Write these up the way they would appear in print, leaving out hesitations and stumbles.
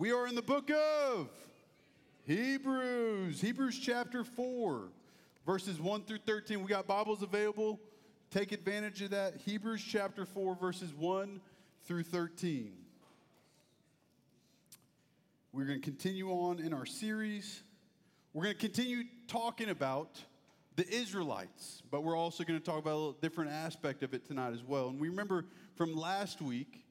We are in the book of Hebrews, Hebrews chapter 4, verses 1 through 13. We got Bibles available. Take advantage of that. Hebrews chapter 4, verses 1 through 13. We're going to continue on in our series. We're going to continue talking about the Israelites, but we're also going to talk about a little different aspect of it tonight as well. And we remember from last week,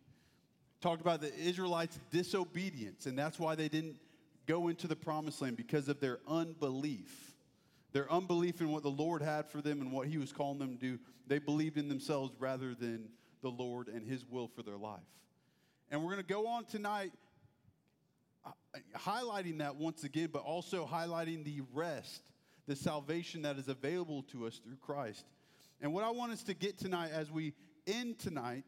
talked about the Israelites' disobedience, and that's why they didn't go into the promised land, because of their unbelief. Their unbelief in what the Lord had for them and what he was calling them to do. They believed in themselves rather than the Lord and his will for their life. And we're going to go on tonight highlighting that once again, but also highlighting the rest, the salvation that is available to us through Christ. And what I want us to get tonight as we end tonight,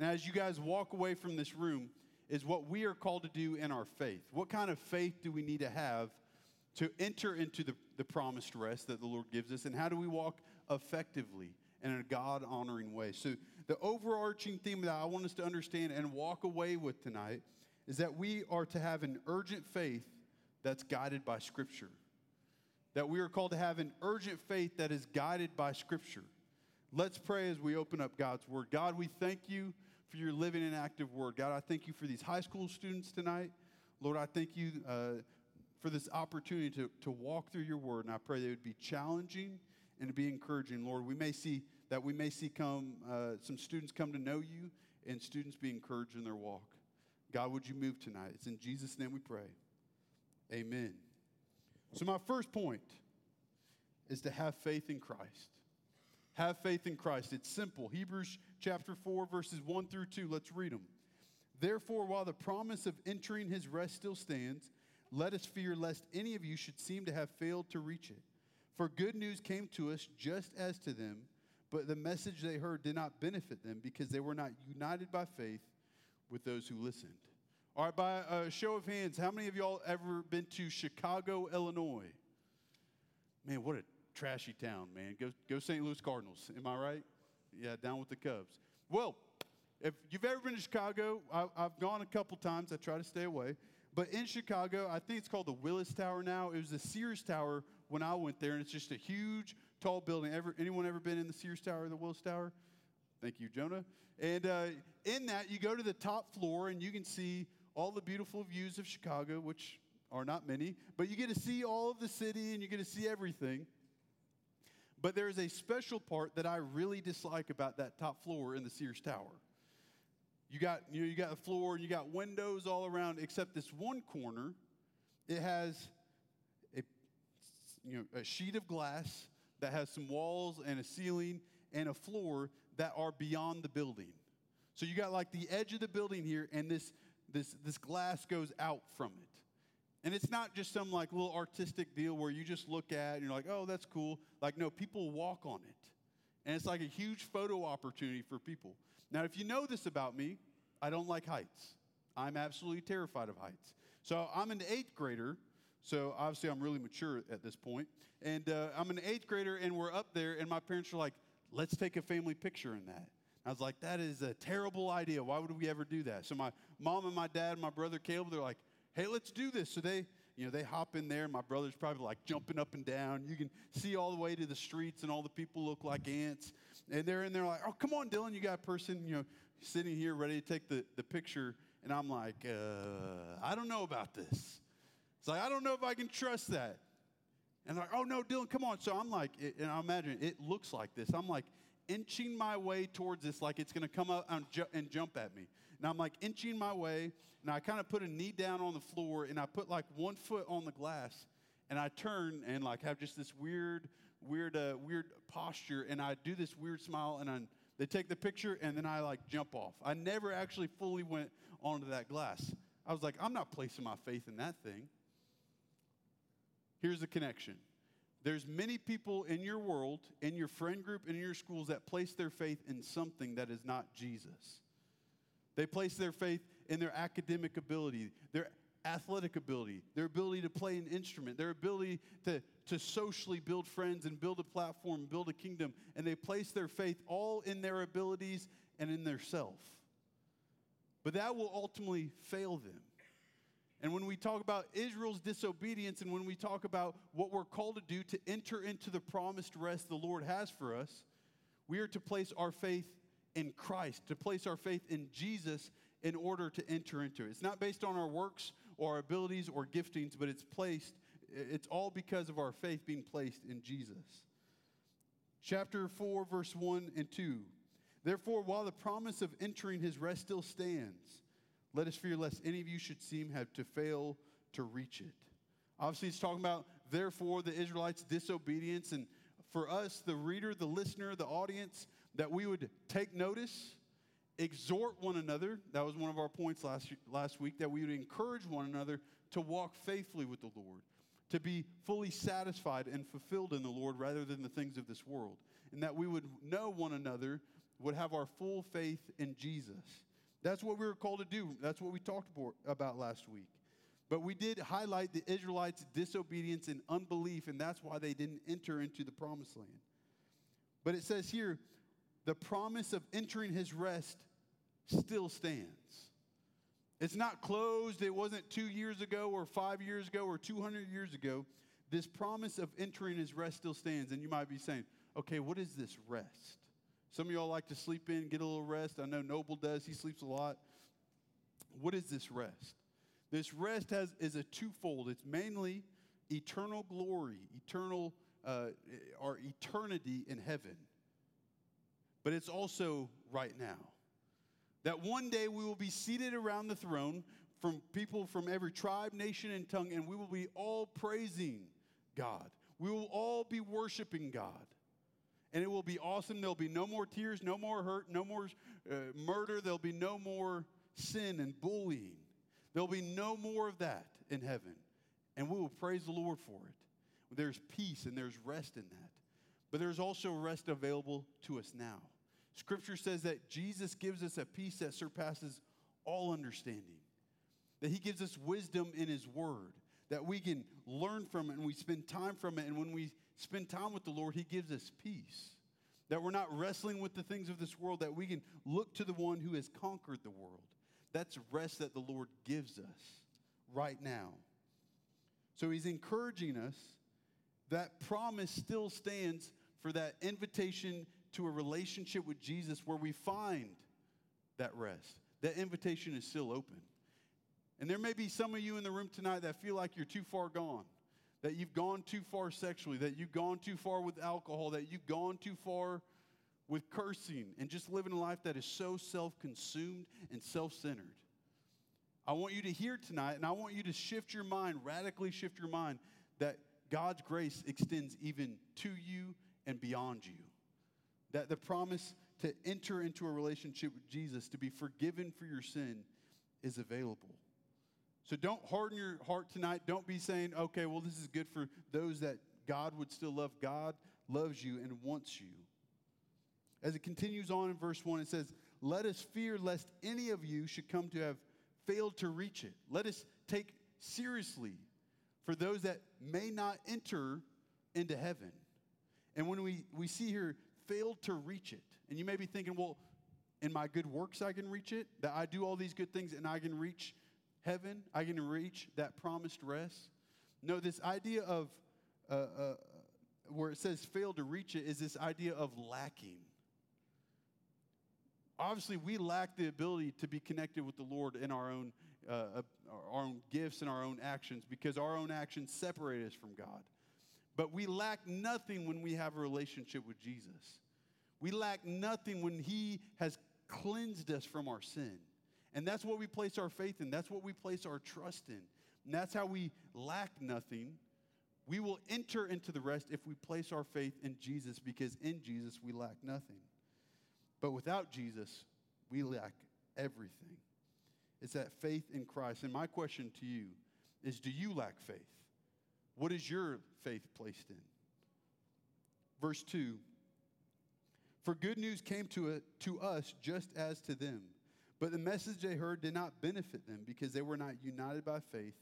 and as you guys walk away from this room, is what we are called to do in our faith. What kind of faith do we need to have to enter into the promised rest that the Lord gives us, and how do we walk effectively in a God-honoring way? So the overarching theme that I want us to understand and walk away with tonight is that we are to have an urgent faith that's guided by Scripture. That we are called to have an urgent faith that is guided by Scripture. Let's pray as we open up God's Word. God, we thank you for your living and active Word. God, I thank you for these high school students tonight. Lord, I thank you for this opportunity to walk through your Word, and I pray that it would be challenging and to be encouraging. Lord, we may see some students come to know you and students be encouraged in their walk. God, would you move tonight? It's in Jesus' name we pray. Amen. So my first point is to have faith in Christ. Have faith in Christ. It's simple. Hebrews chapter 4, verses 1 through 2. Let's read them. Therefore, while the promise of entering his rest still stands, let us fear lest any of you should seem to have failed to reach it. For good news came to us just as to them, but the message they heard did not benefit them because they were not united by faith with those who listened. All right, by a show of hands, how many of y'all ever been to Chicago, Illinois? Man, what a trashy town, man. Go St. Louis Cardinals. Am I right? Yeah, down with the Cubs. Well, if you've ever been to Chicago, I've gone a couple times. I try to stay away. But in Chicago, I think it's called the Willis Tower now. It was the Sears Tower when I went there, and it's just a huge, tall building. Anyone ever been in the Sears Tower or the Willis Tower? Thank you, Jonah. And in that, you go to the top floor, and you can see all the beautiful views of Chicago, which are not many. But you get to see all of the city, and you get to see everything. But there is a special part that I really dislike about that top floor in the Sears Tower. You got a floor, and you got windows all around, except this one corner. It has a sheet of glass that has some walls and a ceiling and a floor that are beyond the building. So you got like the edge of the building here, and this glass goes out from it. And it's not just some like little artistic deal where you just look at it and you're like, oh, that's cool. Like, no, people walk on it. And it's like a huge photo opportunity for people. Now, if you know this about me, I don't like heights. I'm absolutely terrified of heights. So I'm an 8th grader. So obviously I'm really mature at this point. And I'm an 8th grader, and we're up there, and my parents are like, let's take a family picture in that. I was like, that is a terrible idea. Why would we ever do that? So my mom and my dad and my brother Caleb, they're like, hey, let's do this. So they hop in there. My brother's probably like jumping up and down. You can see all the way to the streets, and all the people look like ants. And they're in there like, oh, come on, Dylan, you got a person, sitting here ready to take the picture. And I'm like, I don't know about this. It's like, I don't know if I can trust that. And like, oh, no, Dylan, come on. So I'm like, and I imagine it looks like this. I'm like inching my way towards this, like it's going to come up and jump at me. And I'm like inching my way, and I kind of put a knee down on the floor, and I put like one foot on the glass, and I turn and like have just this weird posture, and I do this weird smile, and they take the picture, and then I like jump off. I never actually fully went onto that glass. I was like, I'm not placing my faith in that thing. Here's the connection. There's many people in your world, in your friend group, and in your schools that place their faith in something that is not Jesus. They place their faith in their academic ability, their athletic ability, their ability to play an instrument, their ability to socially build friends and build a platform, build a kingdom, and they place their faith all in their abilities and in their self. But that will ultimately fail them. and when we talk about Israel's disobedience, and when we talk about what we're called to do to enter into the promised rest the Lord has for us, we are to place our faith in Christ, to place our faith in Jesus in order to enter into it. It's not based on our works or our abilities or giftings, but it's all because of our faith being placed in Jesus. Chapter 4, verse 1 and 2. Therefore, while the promise of entering his rest still stands, let us fear lest any of you should seem to fail to reach it. Obviously, it's talking about, therefore, the Israelites' disobedience. And for us, the reader, the listener, the audience, that we would take notice, exhort one another. That was one of our points last week, that we would encourage one another to walk faithfully with the Lord, to be fully satisfied and fulfilled in the Lord rather than the things of this world. And that we would know one another, would have our full faith in Jesus. That's what we were called to do. That's what we talked about last week. But we did highlight the Israelites' disobedience and unbelief, and that's why they didn't enter into the promised land. But it says here, the promise of entering his rest still stands. It's not closed. It wasn't 2 years ago or 5 years ago or 200 years ago. This promise of entering his rest still stands. And you might be saying, okay, what is this rest? Some of y'all like to sleep in, get a little rest. I know Noble does. He sleeps a lot. What is this rest? This rest is a twofold. It's mainly eternal glory, or eternity in heaven. But it's also right now. That one day we will be seated around the throne from people from every tribe, nation, and tongue, and we will be all praising God. We will all be worshiping God. And it will be awesome. There'll be no more tears, no more hurt, no more murder. There'll be no more sin and bullying. There'll be no more of that in heaven. And we will praise the Lord for it. There's peace and there's rest in that. But there's also rest available to us now. Scripture says that Jesus gives us a peace that surpasses all understanding, that he gives us wisdom in his word, that we can learn from it and we spend time from it. And when we spend time with the Lord, he gives us peace, that we're not wrestling with the things of this world, that we can look to the one who has conquered the world. That's rest that the Lord gives us right now. So he's encouraging us. That promise still stands for that invitation to a relationship with Jesus where we find that rest. That invitation is still open. And there may be some of you in the room tonight that feel like you're too far gone, that you've gone too far sexually, that you've gone too far with alcohol, that you've gone too far with cursing and just living a life that is so self-consumed and self-centered. I want you to hear tonight, and I want you to shift your mind, radically shift your mind, that God's grace extends even to you and beyond you. That the promise to enter into a relationship with Jesus, to be forgiven for your sin, is available. So don't harden your heart tonight. Don't be saying, okay, well, this is good for those that God would still love. God loves you and wants you. As it continues on in verse 1, it says, let us fear lest any of you should come to have failed to reach it. Let us take seriously for those that may not enter into heaven. And when we see here, failed to reach it. And you may be thinking, well, in my good works I can reach it, that I do all these good things and I can reach heaven, I can reach that promised rest. No, this idea of where it says failed to reach it is this idea of lacking. Obviously, we lack the ability to be connected with the Lord in our own gifts and our own actions, because our own actions separate us from God. But we lack nothing when we have a relationship with Jesus. We lack nothing when he has cleansed us from our sin. And that's what we place our faith in. That's what we place our trust in. And that's how we lack nothing. We will enter into the rest if we place our faith in Jesus, because in Jesus we lack nothing. But without Jesus, we lack everything. It's that faith in Christ. And my question to you is, do you lack faith? What is your faith placed in? Verse 2, for good news came to us just as to them, but the message they heard did not benefit them because they were not united by faith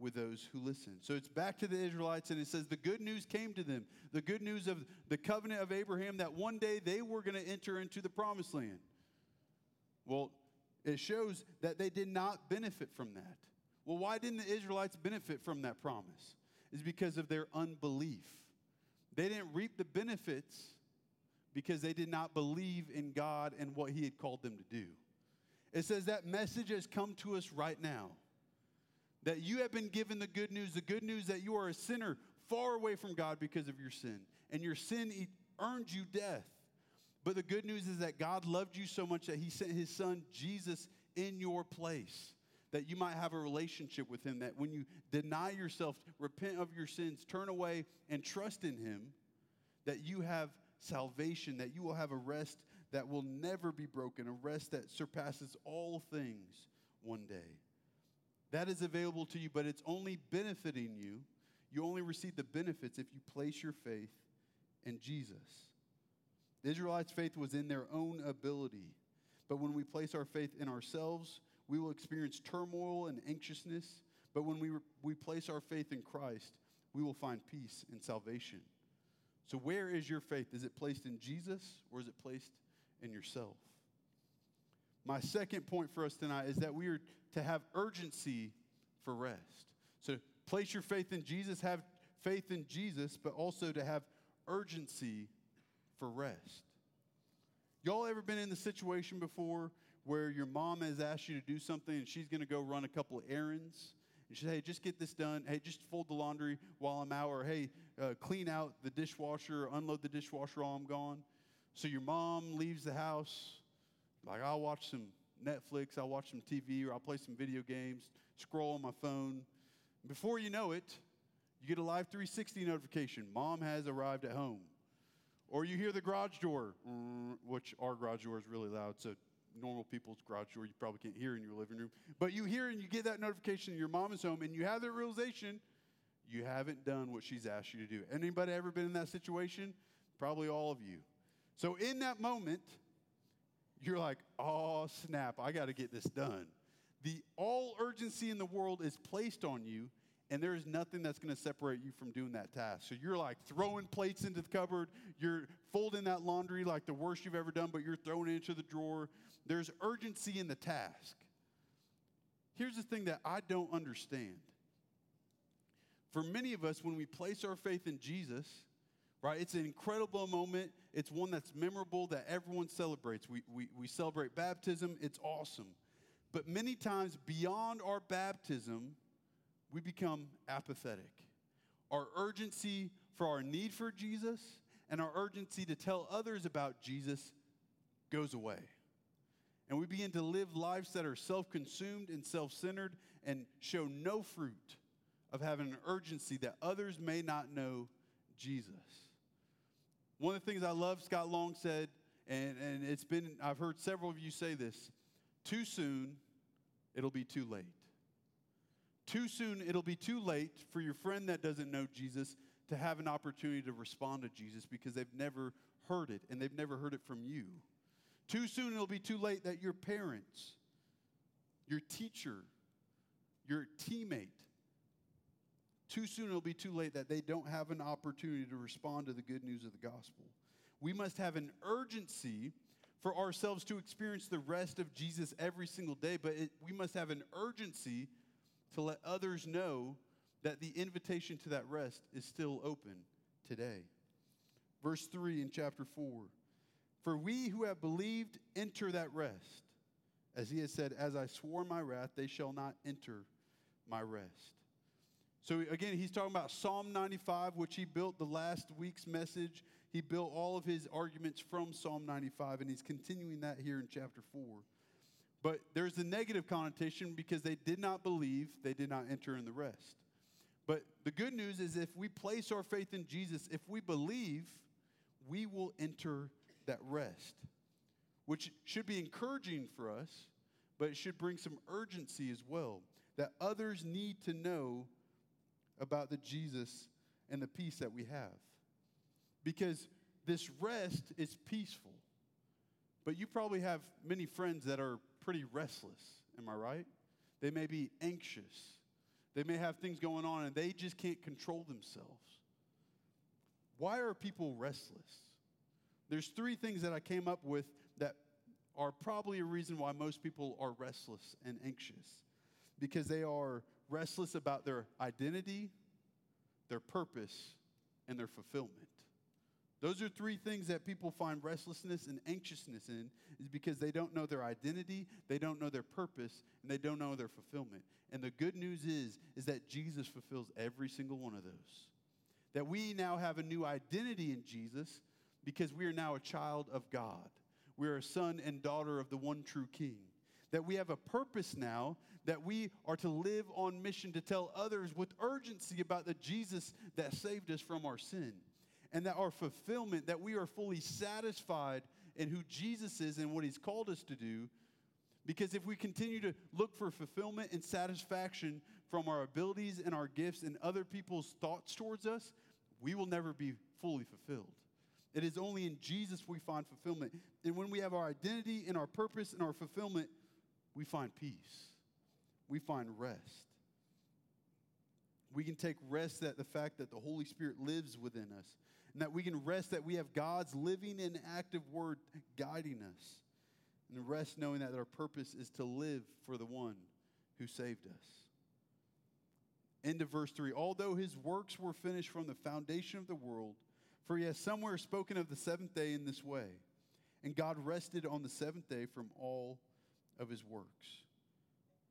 with those who listened. So it's back to the Israelites, and it says the good news came to them, the good news of the covenant of Abraham, that one day they were going to enter into the promised land. Well, it shows that they did not benefit from that. Well, why didn't the Israelites benefit from that promise? It's because of their unbelief. They didn't reap the benefits because they did not believe in God and what he had called them to do. It says that message has come to us right now, that you have been given the good news that you are a sinner far away from God because of your sin, and your sin earned you death. But the good news is that God loved you so much that he sent his son Jesus in your place, that you might have a relationship with him, that when you deny yourself, repent of your sins, turn away and trust in him, that you have salvation, that you will have a rest that will never be broken, a rest that surpasses all things one day. That is available to you, but it's only benefiting you. You only receive the benefits if you place your faith in Jesus. The Israelites' faith was in their own ability, but when we place our faith in ourselves, we will experience turmoil and anxiousness, but when we place our faith in Christ, we will find peace and salvation. So where is your faith? Is it placed in Jesus or is it placed in yourself? My second point for us tonight is that we are to have urgency for rest. So place your faith in Jesus, have faith in Jesus, but also to have urgency for rest. Y'all ever been in the situation before where your mom has asked you to do something and she's going to go run a couple of errands? And she says, hey, just get this done. Hey, just fold the laundry while I'm out. Or, hey, clean out the dishwasher, unload the dishwasher while I'm gone. So your mom leaves the house. Like, I'll watch some Netflix. I'll watch some TV or I'll play some video games, scroll on my phone. Before you know it, you get a Live 360 notification. Mom has arrived at home. Or you hear the garage door, which our garage door is really loud, so normal people's garage door you probably can't hear in your living room. But you hear and you get that notification your mom is home, and you have that realization you haven't done what she's asked you to do. Anybody ever been in that situation? Probably all of you. So in that moment, you're like, oh, snap, I got to get this done. The all urgency in the world is placed on you, and there is nothing that's going to separate you from doing that task. So you're like throwing plates into the cupboard. You're folding that laundry like the worst you've ever done, but you're throwing it into the drawer. There's urgency in the task. Here's the thing that I don't understand. For many of us, when we place our faith in Jesus, right, it's an incredible moment. It's one that's memorable that everyone celebrates. We celebrate baptism. It's awesome. But many times beyond our baptism, we become apathetic. Our urgency for our need for Jesus and our urgency to tell others about Jesus goes away. And we begin to live lives that are self-consumed and self-centered and show no fruit of having an urgency that others may not know Jesus. One of the things I love, Scott Long said, and it's been, I've heard several of you say this, too soon, it'll be too late. Too soon, it'll be too late for your friend that doesn't know Jesus to have an opportunity to respond to Jesus because they've never heard it, and they've never heard it from you. Too soon, it'll be too late that your parents, your teacher, your teammate, too soon, it'll be too late that they don't have an opportunity to respond to the good news of the gospel. We must have an urgency for ourselves to experience the rest of Jesus every single day, but we must have an urgency to let others know that the invitation to that rest is still open today. Verse 3 in chapter 4. For we who have believed enter that rest. As he has said, as I swore my wrath, they shall not enter my rest. So again, he's talking about Psalm 95, which he built the last week's message. He built all of his arguments from Psalm 95, and he's continuing that here in chapter 4. But there's the negative connotation because they did not believe, they did not enter in the rest. But the good news is if we place our faith in Jesus, if we believe, we will enter that rest, which should be encouraging for us, but it should bring some urgency as well, that others need to know about the Jesus and the peace that we have. Because this rest is peaceful. But you probably have many friends that are pretty restless, am I right? They may be anxious. They may have things going on, and they just can't control themselves. Why are people restless? There's three things that I came up with that are probably a reason why most people are restless and anxious. because they are restless about their identity, their purpose, and their fulfillment. Those are three things that people find restlessness and anxiousness in, is because they don't know their identity, they don't know their purpose, and they don't know their fulfillment. And the good news is that Jesus fulfills every single one of those. That we now have a new identity in Jesus because we are now a child of God. We are a son and daughter of the one true King. That we have a purpose now, that we are to live on mission to tell others with urgency about the Jesus that saved us from our sin. And that our fulfillment, that we are fully satisfied in who Jesus is and what he's called us to do. Because if we continue to look for fulfillment and satisfaction from our abilities and our gifts and other people's thoughts towards us, we will never be fully fulfilled. It is only in Jesus we find fulfillment. And when we have our identity and our purpose and our fulfillment, we find peace. We find rest. We can take rest at the fact that the Holy Spirit lives within us, and that we can rest that we have God's living and active word guiding us, and rest knowing that our purpose is to live for the one who saved us. End of verse 3. Although his works were finished from the foundation of the world, for he has somewhere spoken of the seventh day in this way, and God rested on the seventh day from all of his works.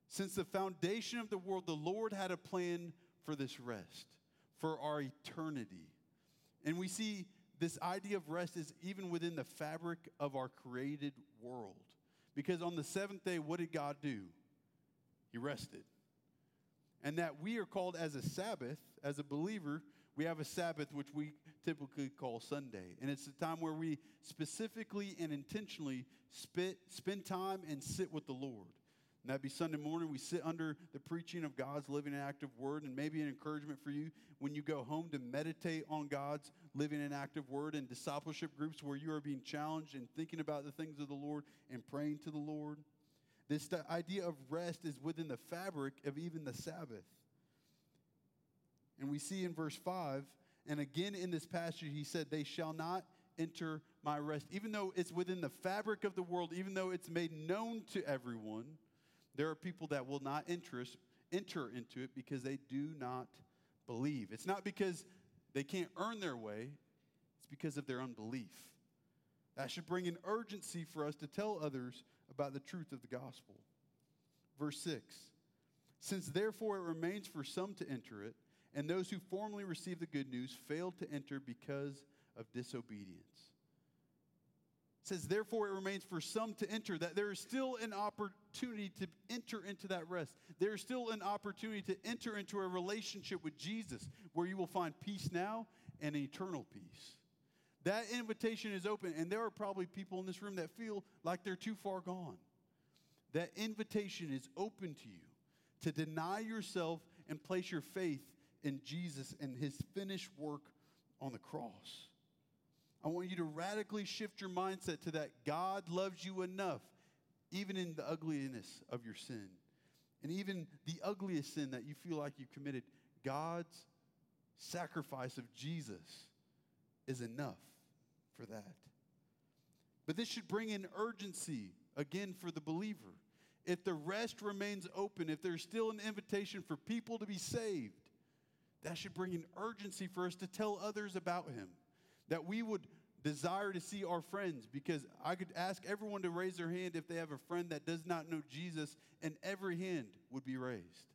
Since the foundation of the world, the Lord had a plan for this rest, for our eternity. And we see this idea of rest is even within the fabric of our created world. Because on the seventh day, what did God do? He rested. And that we are called as a Sabbath, as a believer, we have a Sabbath, which we typically call Sunday. And it's a time where we specifically and intentionally spend time and sit with the Lord. And that'd be Sunday morning. We sit under the preaching of God's living and active word, and maybe an encouragement for you when you go home to meditate on God's living and active word, and discipleship groups where you are being challenged and thinking about the things of the Lord and praying to the Lord. This idea of rest is within the fabric of even the Sabbath. And we see in verse 5, and again in this passage, he said, they shall not enter my rest. Even though it's within the fabric of the world, even though it's made known to everyone, there are people that will not enter into it because they do not believe. It's not because they can't earn their way. It's because of their unbelief. That should bring an urgency for us to tell others about the truth of the gospel. Verse 6, since therefore it remains for some to enter it, and those who formerly received the good news failed to enter because of disobedience. It says, therefore it remains for some to enter, that there is still an opportunity to enter into that rest. There is still an opportunity to enter into a relationship with Jesus where you will find peace now and eternal peace. That invitation is open, and there are probably people in this room that feel like they're too far gone. That invitation is open to you to deny yourself and place your faith in Jesus and his finished work on the cross. I want you to radically shift your mindset to that God loves you enough, even in the ugliness of your sin, and even the ugliest sin that you feel like you committed. God's sacrifice of Jesus is enough for that. But this should bring an urgency, again, for the believer. If the rest remains open, if there's still an invitation for people to be saved, that should bring an urgency for us to tell others about him. That we would desire to see our friends, because I could ask everyone to raise their hand if they have a friend that does not know Jesus, and every hand would be raised.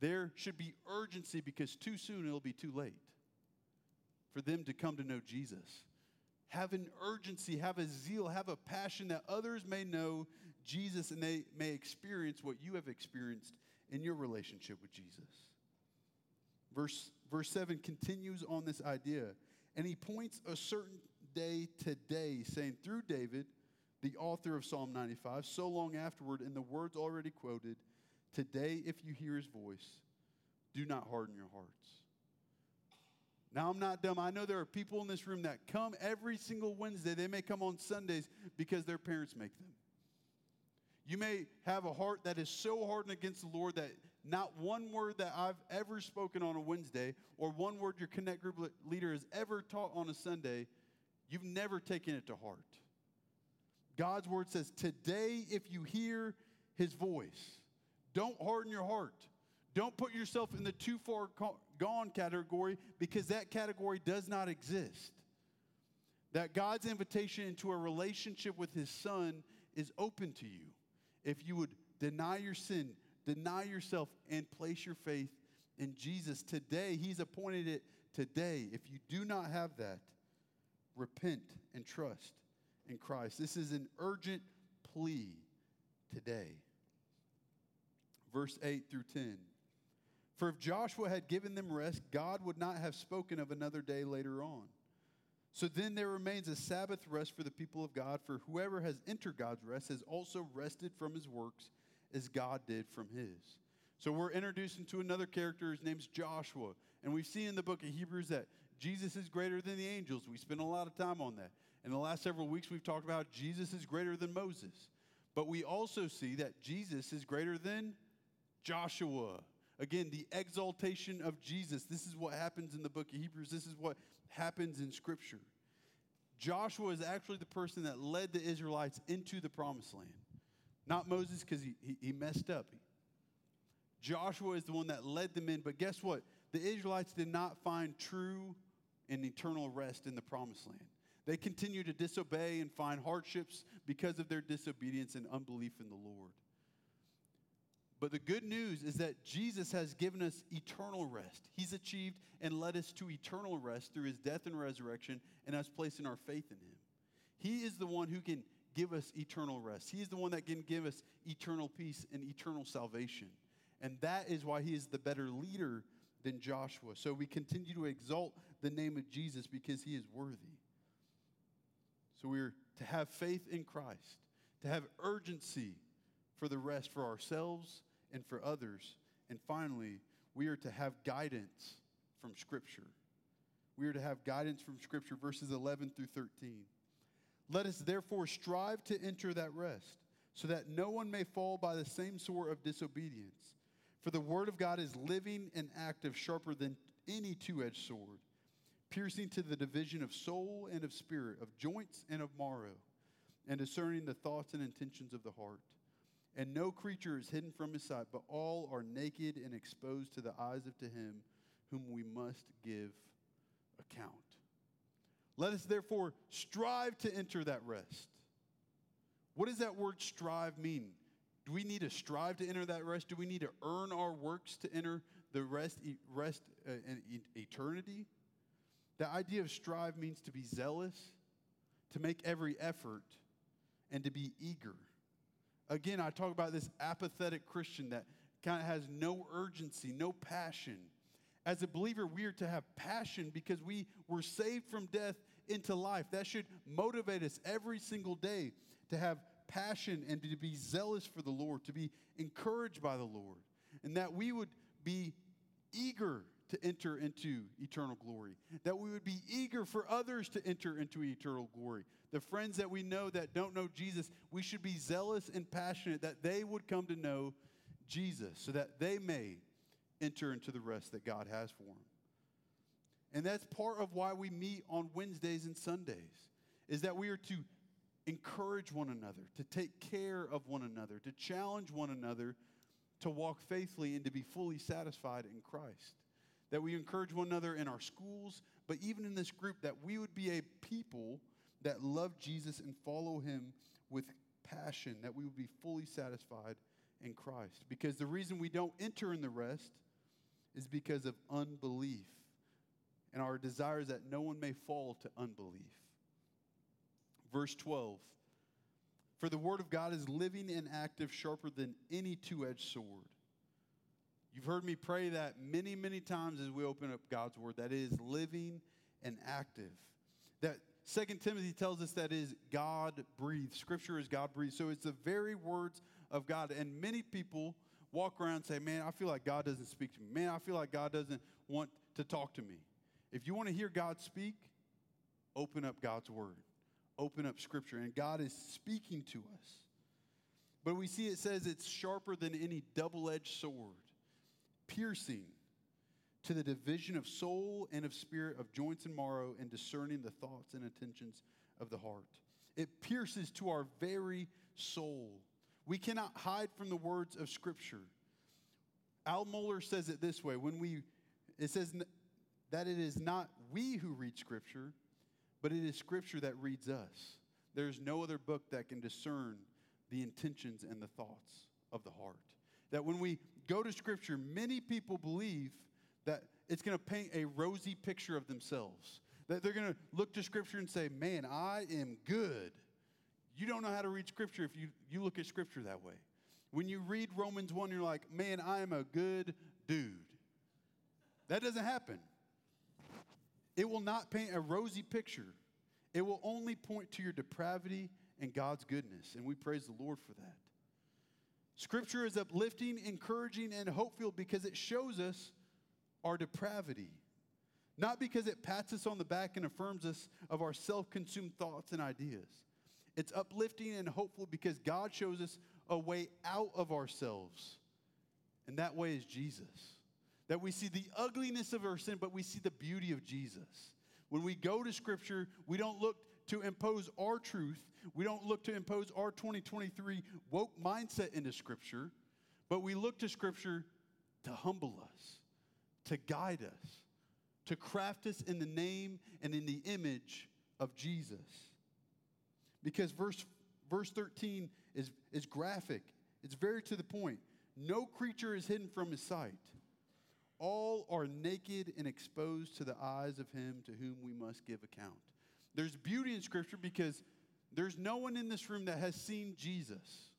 There should be urgency, because too soon it'll be too late for them to come to know Jesus. Have an urgency, have a zeal, have a passion that others may know Jesus and they may experience what you have experienced in your relationship with Jesus. Verse 7 continues on this idea. And he points a certain day today, saying, through David, the author of Psalm 95, so long afterward, in the words already quoted, today if you hear his voice, do not harden your hearts. Now, I'm not dumb. I know there are people in this room that come every single Wednesday. They may come on Sundays because their parents make them. You may have a heart that is so hardened against the Lord that not one word that I've ever spoken on a Wednesday, or one word your Connect group leader has ever taught on a Sunday, you've never taken it to heart. God's word says, today if you hear his voice, Don't harden your heart. Don't put yourself in the too far gone category, because that category does not exist. That God's invitation into a relationship with his son is open to you if you would deny your sin, deny yourself, and place your faith in Jesus today. He's appointed it today. If you do not have that, repent and trust in Christ. This is an urgent plea today. Verse 8 through 10. For if Joshua had given them rest, God would not have spoken of another day later on. So then there remains a Sabbath rest for the people of God, for whoever has entered God's rest has also rested from his works as God did from his. So we're introduced into another character. His name's Joshua. And we see in the book of Hebrews that Jesus is greater than the angels. We spend a lot of time on that. In the last several weeks, we've talked about Jesus is greater than Moses. But we also see that Jesus is greater than Joshua. Again, the exaltation of Jesus. This is what happens in the book of Hebrews. This is what happens in Scripture. Joshua is actually the person that led the Israelites into the promised land. Not Moses, because he messed up. Joshua is the one that led them in. But guess what? The Israelites did not find true and eternal rest in the promised land. They continue to disobey and find hardships because of their disobedience and unbelief in the Lord. But the good news is that Jesus has given us eternal rest. He's achieved and led us to eternal rest through his death and resurrection and us placing our faith in him. He is the one who can give us eternal rest. He is the one that can give us eternal peace and eternal salvation. And that is why he is the better leader than Joshua. So we continue to exalt the name of Jesus because he is worthy. So we're to have faith in Christ, to have urgency for the rest for ourselves and for others. And finally, we are to have guidance from Scripture. We are to have guidance from Scripture, verses 11 through 13. Let us therefore strive to enter that rest, so that no one may fall by the same sort of disobedience. For the word of God is living and active, sharper than any two-edged sword, piercing to the division of soul and of spirit, of joints and of marrow, and discerning the thoughts and intentions of the heart. And no creature is hidden from his sight, but all are naked and exposed to the eyes of him whom we must give account. Let us therefore strive to enter that rest. What does that word strive mean? Do we need to strive to enter that rest? Do we need to earn our works to enter the rest in eternity? The idea of strive means to be zealous, to make every effort, and to be eager. Again, I talk about this apathetic Christian that kind of has no urgency, no passion. As a believer, we are to have passion because we were saved from death into life. That should motivate us every single day to have passion and to be zealous for the Lord, to be encouraged by the Lord, and that we would be eager to enter into eternal glory, that we would be eager for others to enter into eternal glory. The friends that we know that don't know Jesus, we should be zealous and passionate that they would come to know Jesus so that they may enter into the rest that God has for them. And that's part of why we meet on Wednesdays and Sundays, is that we are to encourage one another, to take care of one another, to challenge one another, to walk faithfully and to be fully satisfied in Christ. That we encourage one another in our schools, but even in this group, that we would be a people that love Jesus and follow him with passion, that we would be fully satisfied in Christ. Because the reason we don't enter in the rest is because of unbelief, and our desire is that no one may fall to unbelief. Verse 12, for the word of God is living and active, sharper than any two-edged sword. You've heard me pray that many, many times as we open up God's word, that it is living and active. That 2 Timothy tells us that is God-breathed. Scripture is God-breathed. So it's the very words of God. And many people walk around and say, man, I feel like God doesn't speak to me. Man, I feel like God doesn't want to talk to me. If you want to hear God speak, open up God's word. Open up Scripture. And God is speaking to us. But we see it says it's sharper than any double-edged sword, piercing to the division of soul and of spirit, of joints and marrow, and discerning the thoughts and intentions of the heart. It pierces to our very soul. We cannot hide from the words of Scripture. Al Mohler says it this way. It says that it is not we who read Scripture, but it is Scripture that reads us. There's no other book that can discern the intentions and the thoughts of the heart. That when we go to Scripture, many people believe that it's going to paint a rosy picture of themselves. That they're going to look to Scripture and say, man, I am good. You don't know how to read Scripture if you look at Scripture that way. When you read Romans 1, you're like, man, I am a good dude. That doesn't happen. It will not paint a rosy picture. It will only point to your depravity and God's goodness, and we praise the Lord for that. Scripture is uplifting, encouraging, and hope-filled because it shows us our depravity, not because it pats us on the back and affirms us of our self-consumed thoughts and ideas. It's uplifting and hopeful because God shows us a way out of ourselves, and that way is Jesus. That we see the ugliness of our sin, but we see the beauty of Jesus. When we go to Scripture, we don't look to impose our truth. We don't look to impose our 2023 woke mindset into Scripture, but we look to Scripture to humble us, to guide us, to craft us in the name and in the image of Jesus. Because verse 13 is graphic. It's very to the point. No creature is hidden from his sight. All are naked and exposed to the eyes of him to whom we must give account. There's beauty in Scripture because there's no one in this room that has seen Jesus.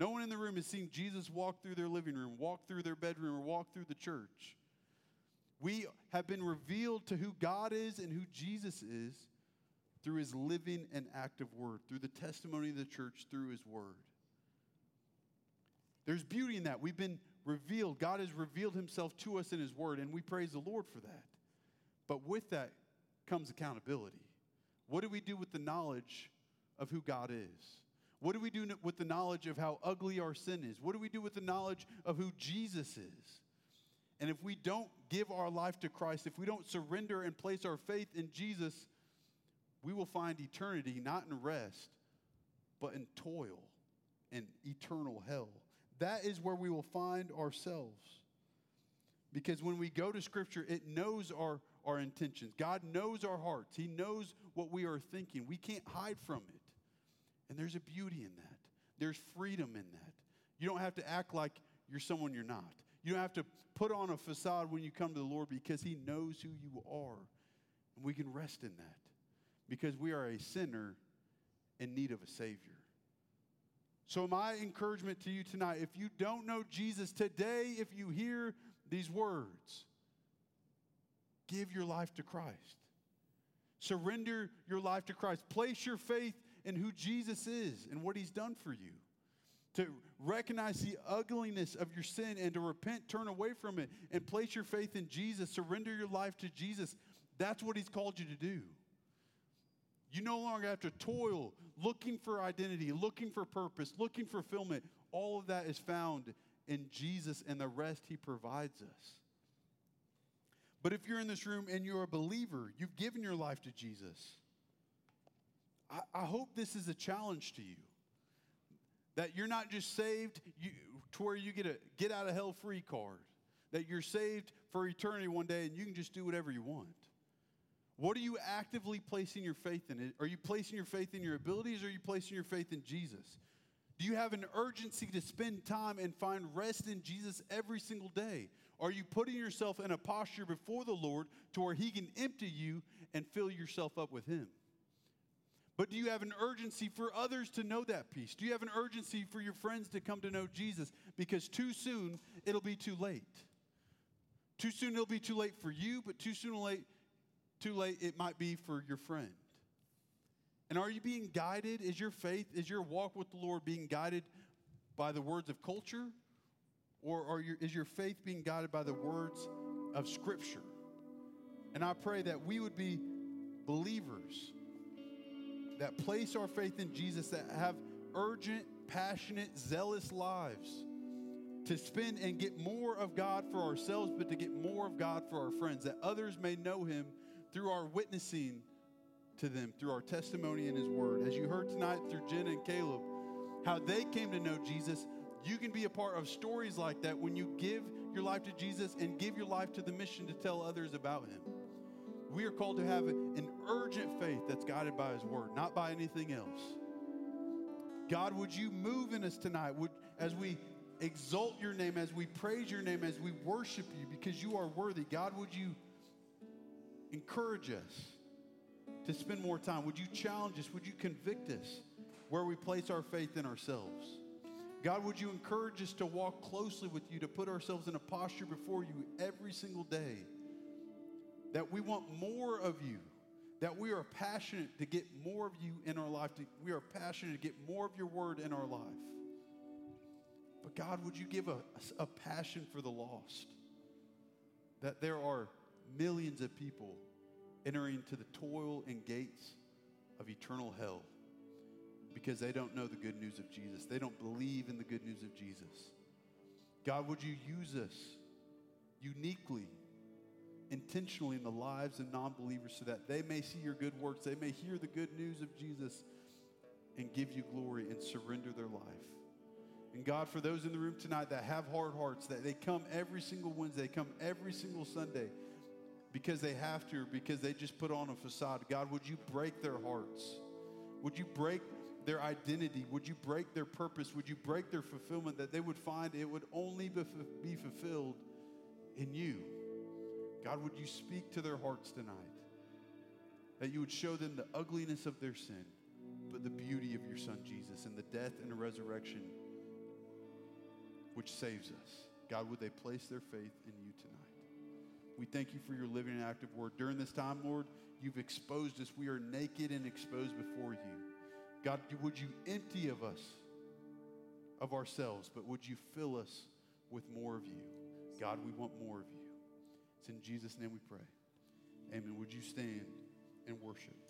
No one in the room has seen Jesus walk through their living room, walk through their bedroom, or walk through the church. We have been revealed to who God is and who Jesus is through his living and active word, through the testimony of the church, through his word. There's beauty in that. We've been revealed. God has revealed himself to us in his word, and we praise the Lord for that. But with that comes accountability. What do we do with the knowledge of who God is? What do we do with the knowledge of how ugly our sin is? What do we do with the knowledge of who Jesus is? And if we don't give our life to Christ, if we don't surrender and place our faith in Jesus, we will find eternity not in rest, but in toil and eternal hell. That is where we will find ourselves. Because when we go to Scripture, it knows our intentions. God knows our hearts. He knows what we are thinking. We can't hide from it. And there's a beauty in that. There's freedom in that. You don't have to act like you're someone you're not. You don't have to put on a facade when you come to the Lord because he knows who you are. And we can rest in that because we are a sinner in need of a Savior. So my encouragement to you tonight, if you don't know Jesus today, if you hear these words, give your life to Christ. Surrender your life to Christ. Place your faith in who Jesus is and what he's done for you. To recognize the ugliness of your sin and to repent, turn away from it, and place your faith in Jesus. Surrender your life to Jesus. That's what he's called you to do. You no longer have to toil looking for identity, looking for purpose, looking for fulfillment. All of that is found in Jesus and the rest he provides us. But if you're in this room and you're a believer, you've given your life to Jesus, I hope this is a challenge to you. That you're not just saved to where you get a get out of hell free card. That you're saved for eternity one day and you can just do whatever you want. What are you actively placing your faith in? Are you placing your faith in your abilities, or are you placing your faith in Jesus? Do you have an urgency to spend time and find rest in Jesus every single day? Are you putting yourself in a posture before the Lord to where he can empty you and fill yourself up with him? But do you have an urgency for others to know that peace? Do you have an urgency for your friends to come to know Jesus? Because too soon, it'll be too late. Too soon, it'll be too late for you, but too late it might be for your friend. And are you being guided? Is your faith, is your walk with the Lord being guided by the words of culture? Or is your faith being guided by the words of Scripture? And I pray that we would be believers that place our faith in Jesus, that have urgent, passionate, zealous lives to spend and get more of God for ourselves, but to get more of God for our friends, that others may know him through our witnessing to them, through our testimony in his word. As you heard tonight through Jenna and Caleb, how they came to know Jesus, You can be a part of stories like that when you give your life to Jesus and give your life to the mission to tell others about him. We are called to have an urgent faith that's guided by his word, not by anything else. God, would you move in us tonight? As we exalt your name, as we praise your name, as we worship you because you are worthy, God, would you encourage us to spend more time? Would you challenge us? Would you convict us where we place our faith in ourselves? God, would you encourage us to walk closely with you, to put ourselves in a posture before you every single day, that we want more of you, that we are passionate to get more of you in our life. We are passionate to get more of your word in our life. But God, would you give a passion for the lost, that there are millions of people entering into the toil and gates of eternal hell, because they don't know the good news of Jesus. They don't believe in the good news of Jesus. God, would you use us uniquely, intentionally in the lives of non-believers so that they may see your good works, they may hear the good news of Jesus and give you glory and surrender their life. And God, for those in the room tonight that have hard hearts, that they come every single Wednesday, come every single Sunday because they have to, or because they just put on a facade, God, would you break their hearts? Would you break their identity? Would you break their purpose? Would you break their fulfillment, that they would find it would only be fulfilled in you? God, would you speak to their hearts tonight, that you would show them the ugliness of their sin, but the beauty of your son Jesus and the death and the resurrection which saves us. God, would they place their faith in you tonight? We thank you for your living and active word. During this time, Lord, you've exposed us. We are naked and exposed before you. God, would you empty of us, of ourselves, but would you fill us with more of you? God, we want more of you. It's in Jesus' name we pray. Amen. Would you stand and worship?